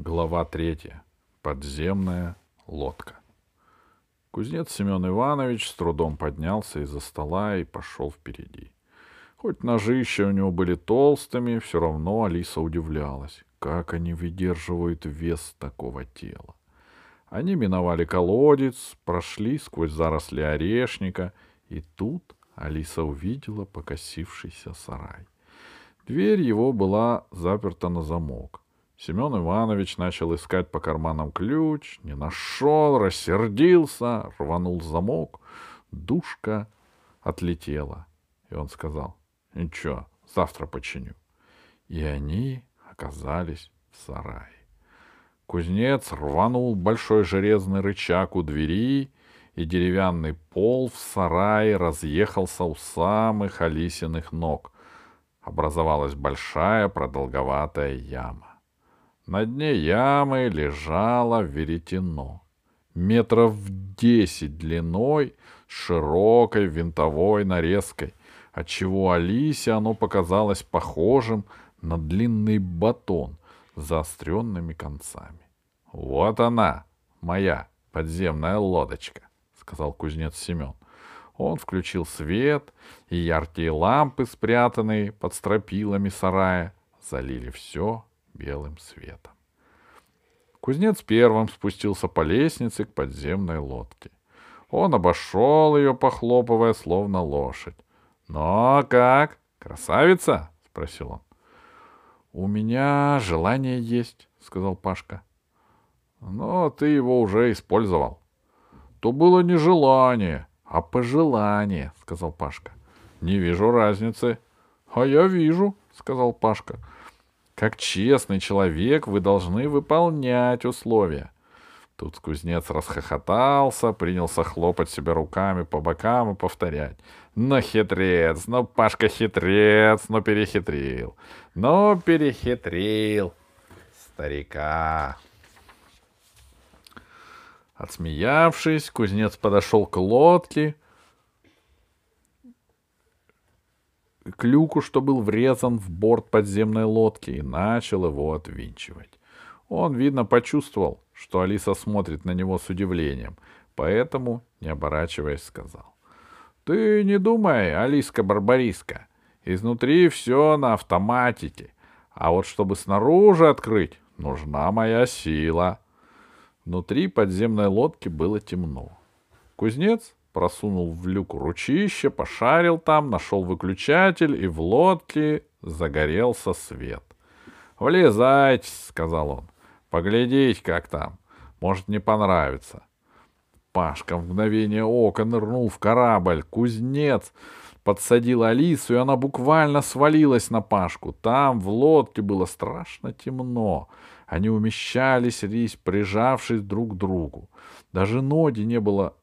Глава 3. Подземная лодка. Кузнец Семен Иванович с трудом поднялся из-за стола и пошел впереди. Хоть ножища у него были толстыми, все равно Алиса удивлялась, как они выдерживают вес такого тела. Они миновали колодец, прошли сквозь заросли орешника, и тут Алиса увидела покосившийся сарай. Дверь его была заперта на замок. Семен Иванович начал искать по карманам ключ, не нашел, рассердился, рванул замок. Душка отлетела, и он сказал: «Ничего, завтра починю». И они оказались в сарае. Кузнец рванул большой железный рычаг у двери, и деревянный пол в сарае разъехался у самых Алисиных ног. Образовалась большая продолговатая яма. На дне ямы лежало веретено, 10 метров длиной, с широкой винтовой нарезкой, отчего Алисе оно показалось похожим на длинный батон с заостренными концами. — Вот она, моя подземная лодочка, — сказал кузнец Семен. Он включил свет, и яркие лампы, спрятанные под стропилами сарая, залили все белым светом. Кузнец первым спустился по лестнице к подземной лодке. Он обошел ее, похлопывая, словно лошадь. — Ну как, красавица? — спросил он. — У меня желание есть, — сказал Пашка. — Но ты его уже использовал. — То было не желание, а пожелание, — сказал Пашка. — Не вижу разницы. — А я вижу, — сказал Пашка. Как честный человек вы должны выполнять условия. Тут кузнец расхохотался, принялся хлопать себя руками по бокам и повторять: «Ну, хитрец, ну, Пашка хитрец, ну, перехитрил, ну, перехитрил старика». Отсмеявшись, кузнец подошел к лодке, к люку, что был врезан в борт подземной лодки, и начал его отвинчивать. Он, видно, почувствовал, что Алиса смотрит на него с удивлением, поэтому, не оборачиваясь, сказал: «Ты не думай, Алиска-барбариска, изнутри все на автоматике, а вот чтобы снаружи открыть, нужна моя сила». Внутри подземной лодки было темно. Кузнец просунул в люк ручище, пошарил там, нашел выключатель, и в лодке загорелся свет. «Влезайте», — сказал он, — «поглядите, как там. Может, не понравится». Пашка в мгновение ока нырнул в корабль. Кузнец подсадил Алису, и она буквально свалилась на Пашку. Там в лодке было страшно темно. Они умещались, прижавшись друг к другу. Даже ноги не было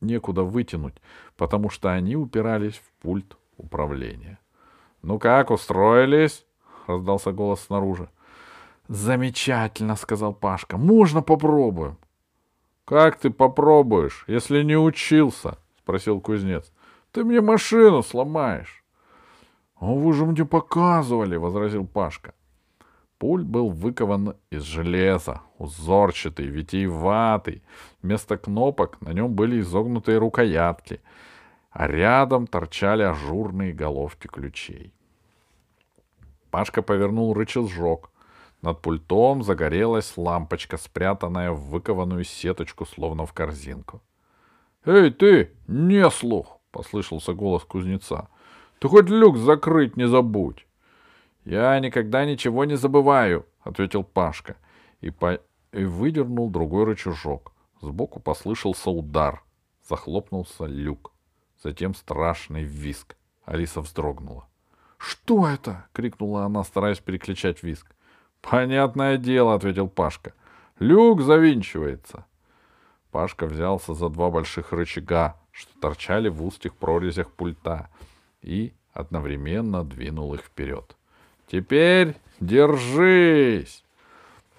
некуда вытянуть, потому что они упирались в пульт управления. — Ну как, устроились? — раздался голос снаружи. — Замечательно, — сказал Пашка. — Можно попробуем? — Как ты попробуешь, если не учился? — спросил кузнец. — Ты мне машину сломаешь. — А вы же мне показывали, — возразил Пашка. Пульт был выкован из железа, узорчатый, витиеватый. Вместо кнопок на нем были изогнутые рукоятки, а рядом торчали ажурные головки ключей. Пашка повернул рычажок. Над пультом загорелась лампочка, спрятанная в выкованную сеточку, словно в корзинку. — Эй, ты, не слух! — послышался голос кузнеца. — Ты хоть люк закрыть не забудь! — Я никогда ничего не забываю, — ответил Пашка и выдернул другой рычажок. Сбоку послышался удар. Захлопнулся люк. Затем страшный визг. Алиса вздрогнула. — Что это? — крикнула она, стараясь перекричать визг. — Понятное дело, — ответил Пашка. — Люк завинчивается. Пашка взялся за два больших рычага, что торчали в узких прорезях пульта, и одновременно двинул их вперед. «Теперь держись!»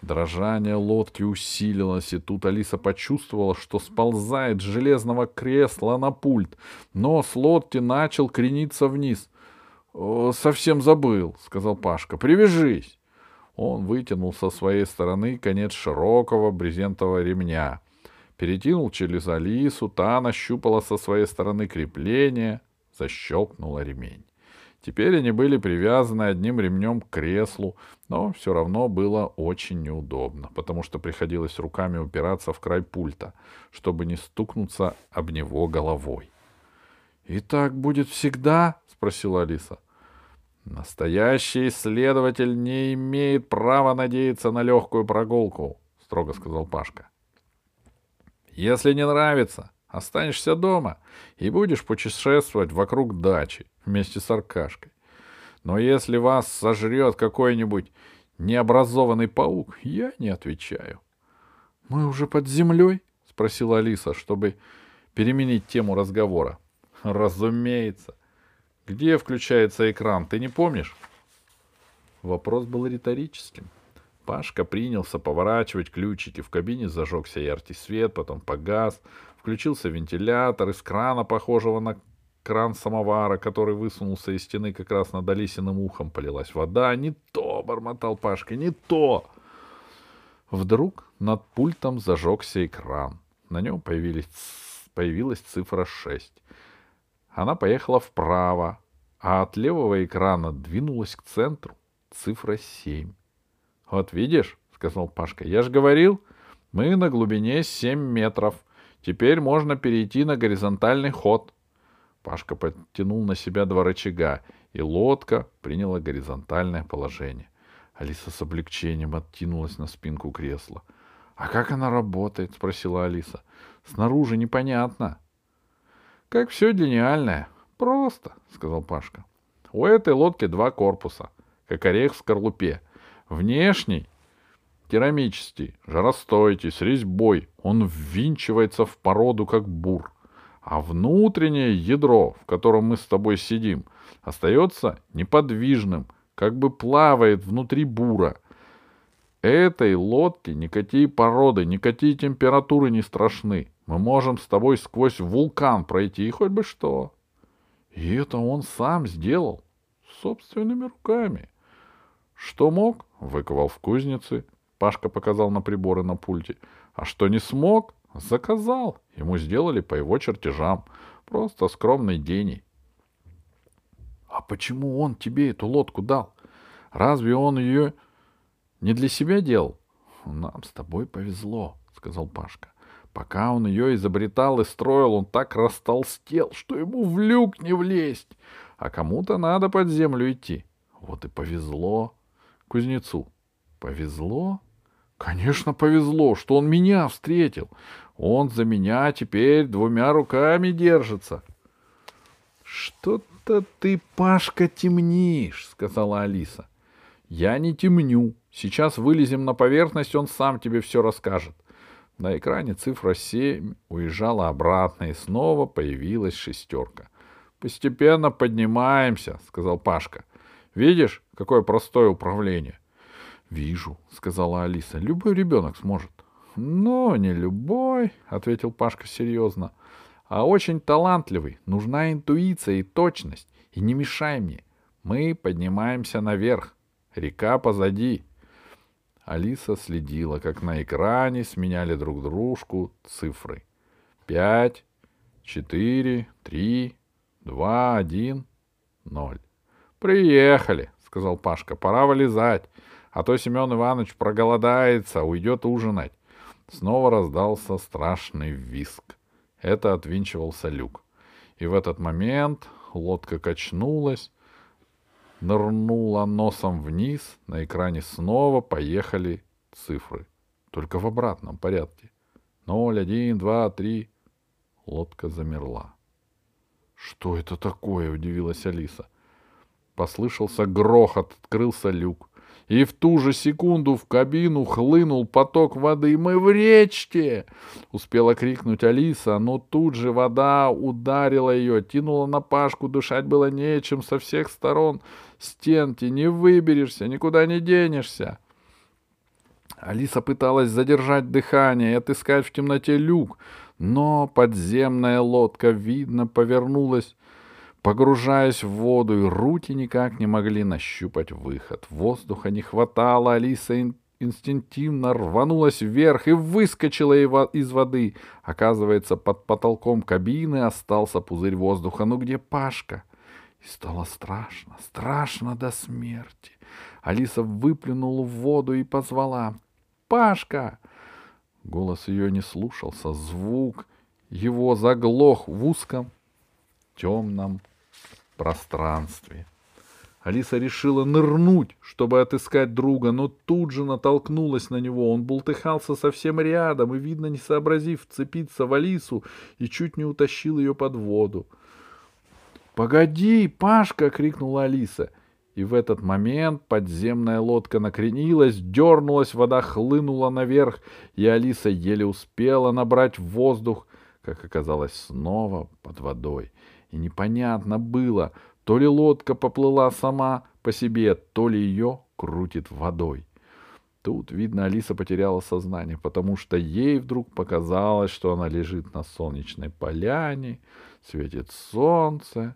Дрожание лодки усилилось, и тут Алиса почувствовала, что сползает с железного кресла на пульт. Нос лодки начал крениться вниз. «Совсем забыл», — сказал Пашка. «Привяжись!» Он вытянул со своей стороны конец широкого брезентового ремня, перетянул через Алису, та нащупала со своей стороны крепление, защелкнула ремень. Теперь они были привязаны одним ремнем к креслу, но все равно было очень неудобно, потому что приходилось руками упираться в край пульта, чтобы не стукнуться об него головой. — И так будет всегда? — спросила Алиса. — Настоящий исследователь не имеет права надеяться на легкую прогулку, — строго сказал Пашка. — Если не нравится, останешься дома и будешь путешествовать вокруг дачи вместе с Аркашкой. Но если вас сожрет какой-нибудь необразованный паук, я не отвечаю. — Мы уже под землей? — спросила Алиса, чтобы переменить тему разговора. — Разумеется. Где включается экран, ты не помнишь? Вопрос был риторическим. Пашка принялся поворачивать ключики. В кабине зажегся яркий свет, потом погас. Включился вентилятор из крана, похожего на кран самовара, который высунулся из стены как раз над Алисиным ухом. Полилась вода. «Не то!» — бормотал Пашка. «Не то!» Вдруг над пультом зажегся экран. На нем появилась цифра 6. Она поехала вправо, а от левого экрана двинулась к центру цифра 7. «Вот видишь?» — сказал Пашка. «Я же говорил, мы на глубине 7 метров. Теперь можно перейти на горизонтальный ход». Пашка подтянул на себя два рычага, и лодка приняла горизонтальное положение. Алиса с облегчением откинулась на спинку кресла. «А как она работает?» — спросила Алиса. «Снаружи непонятно». «Как все гениальное. Просто», — сказал Пашка. «У этой лодки два корпуса, как орех в скорлупе. Внешний керамический, жаростойкий, с резьбой. Он ввинчивается в породу, как бур. А внутреннее ядро, в котором мы с тобой сидим, остается неподвижным, как бы плавает внутри бура. Этой лодке никакие породы, никакие температуры не страшны. Мы можем с тобой сквозь вулкан пройти, и хоть бы что». И это он сам сделал собственными руками. Что мог, выковал в кузнице. Пашка показал на приборы на пульте. А что не смог, заказал. Ему сделали по его чертежам. Просто скромный гений. — А почему он тебе эту лодку дал? Разве он ее не для себя делал? — Нам с тобой повезло, — сказал Пашка. Пока он ее изобретал и строил, он так растолстел, что ему в люк не влезть. А кому-то надо под землю идти. Вот и повезло кузнецу. — Повезло? — Конечно, повезло, что он меня встретил. Он за меня теперь двумя руками держится. — Что-то ты, Пашка, темнишь, — сказала Алиса. — Я не темню. Сейчас вылезем на поверхность, он сам тебе все расскажет. На экране цифра 7 уезжала обратно, и снова появилась шестерка. — Постепенно поднимаемся, — сказал Пашка. — Видишь, какое простое управление? — Вижу, — сказала Алиса. — Любой ребенок сможет. — Но не любой, — ответил Пашка серьезно, — а очень талантливый. Нужна интуиция и точность. И не мешай мне. Мы поднимаемся наверх. Река позади. Алиса следила, как на экране сменяли друг дружку цифры. 5, 4, 3, 2, 1, 0. — Приехали, — сказал Пашка. — Пора вылезать. А то Семен Иванович проголодается, уйдет ужинать. Снова раздался страшный визг. Это отвинчивался люк. И в этот момент лодка качнулась, нырнула носом вниз. На экране снова поехали цифры. Только в обратном порядке. 0, 1, 2, 3. Лодка замерла. «Что это такое?» — удивилась Алиса. Послышался грохот, открылся люк. И в ту же секунду в кабину хлынул поток воды. «Мы в речке!» — успела крикнуть Алиса, но тут же вода ударила ее, тянула на Пашку, дышать было нечем, со всех сторон стенки, не выберешься, никуда не денешься. Алиса пыталась задержать дыхание и отыскать в темноте люк, но подземная лодка, видно, повернулась, Погружаясь в воду, и руки никак не могли нащупать выход. Воздуха не хватало, Алиса инстинктивно рванулась вверх и выскочила из воды. Оказывается, под потолком кабины остался пузырь воздуха. Ну где Пашка? И стало страшно, страшно до смерти. Алиса выплюнула в воду и позвала: «Пашка!» Голос ее не слушался, звук его заглох в узком темном пространстве. Алиса решила нырнуть, чтобы отыскать друга, но тут же натолкнулась на него. Он бултыхался совсем рядом и, видно, не сообразив вцепиться в Алису, и чуть не утащил ее под воду. «Погоди, Пашка!» — крикнула Алиса. И в этот момент подземная лодка накренилась, дернулась, вода хлынула наверх, и Алиса еле успела набрать воздух, как оказалось, снова под водой. И непонятно было, то ли лодка поплыла сама по себе, то ли ее крутит водой. Тут, видно, Алиса потеряла сознание, потому что ей вдруг показалось, что она лежит на солнечной поляне, светит солнце.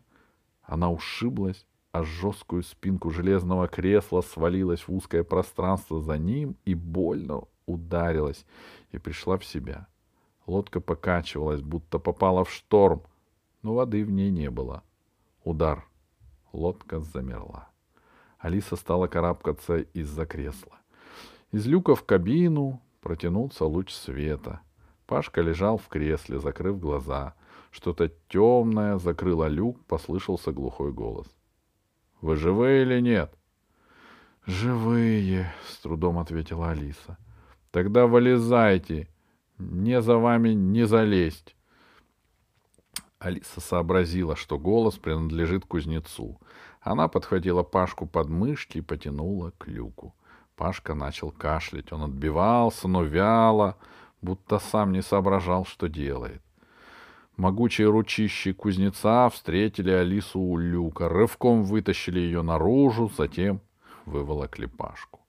Она ушиблась, а жесткую спинку железного кресла свалилась в узкое пространство за ним и больно ударилась, и пришла в себя. Лодка покачивалась, будто попала в шторм, но воды в ней не было. Удар. Лодка замерла. Алиса стала карабкаться из-за кресла. Из люка в кабину протянулся луч света. Пашка лежал в кресле, закрыв глаза. Что-то темное закрыло люк, послышался глухой голос. «Вы живые или нет?» «Живые», — с трудом ответила Алиса. «Тогда вылезайте. Мне за вами не залезть». Алиса сообразила, что голос принадлежит кузнецу. Она подхватила Пашку под мышки и потянула к люку. Пашка начал кашлять. Он отбивался, но вяло, будто сам не соображал, что делает. Могучие ручищи кузнеца встретили Алису у люка, рывком вытащили ее наружу, затем выволокли Пашку.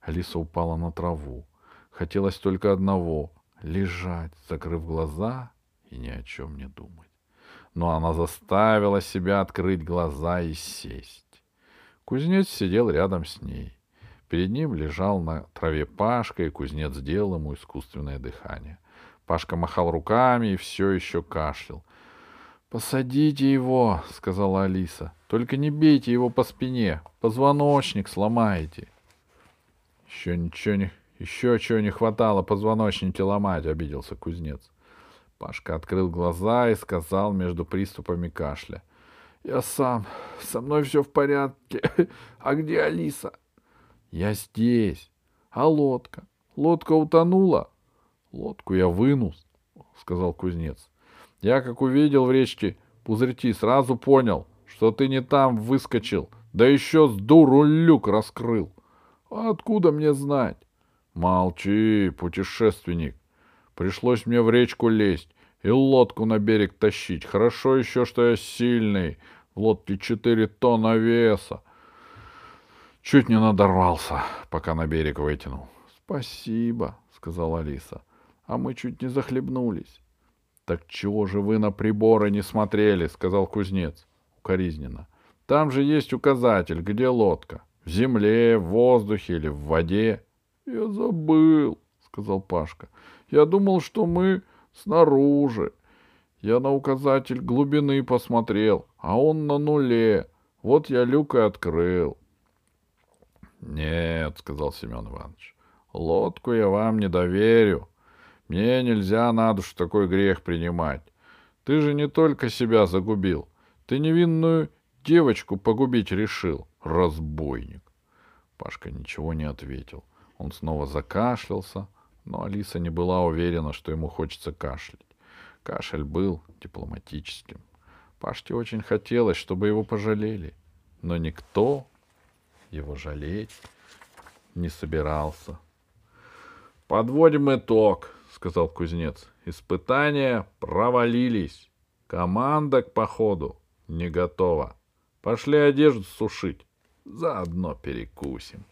Алиса упала на траву. Хотелось только одного — лежать, закрыв глаза и ни о чем не думать. Но она заставила себя открыть глаза и сесть. Кузнец сидел рядом с ней. Перед ним лежал на траве Пашка, и кузнец делал ему искусственное дыхание. Пашка махал руками и все еще кашлял. «Посадите его», — сказала Алиса. «Только не бейте его по спине, позвоночник сломаете». «Еще чего не хватало, позвоночники ломать», — обиделся кузнец. Пашка открыл глаза и сказал между приступами кашля: «Я сам, со мной все в порядке. А где Алиса?» «Я здесь. А лодка? Лодка утонула?» «Лодку я вынес», — сказал кузнец. «Я, как увидел в речке пузырьки, сразу понял, что ты не там выскочил, да еще с дуру люк раскрыл. А откуда мне знать?» «Молчи, путешественник. Пришлось мне в речку лезть и лодку на берег тащить. Хорошо еще, что я сильный. В лодке 4 тонны веса. Чуть не надорвался, пока на берег вытянул». «Спасибо», — сказала Алиса. «А мы чуть не захлебнулись». «Так чего же вы на приборы не смотрели?» — сказал кузнец укоризненно. «Там же есть указатель, где лодка. В земле, в воздухе или в воде». «Я забыл», — сказал Пашка. «Я думал, что мы снаружи. Я на указатель глубины посмотрел, а он на нуле. Вот я люк и открыл». «Нет», — сказал Семен Иванович, — «лодку я вам не доверю. Мне нельзя на душу такой грех принимать. Ты же не только себя загубил. Ты невинную девочку погубить решил, разбойник». Пашка ничего не ответил. Он снова закашлялся, но Алиса не была уверена, что ему хочется кашлять. Кашель был дипломатическим. Пашке очень хотелось, чтобы его пожалели, но никто его жалеть не собирался. «Подводим итог», — сказал кузнец. «Испытания провалились. Команда к походу не готова. Пошли одежду сушить, заодно перекусим».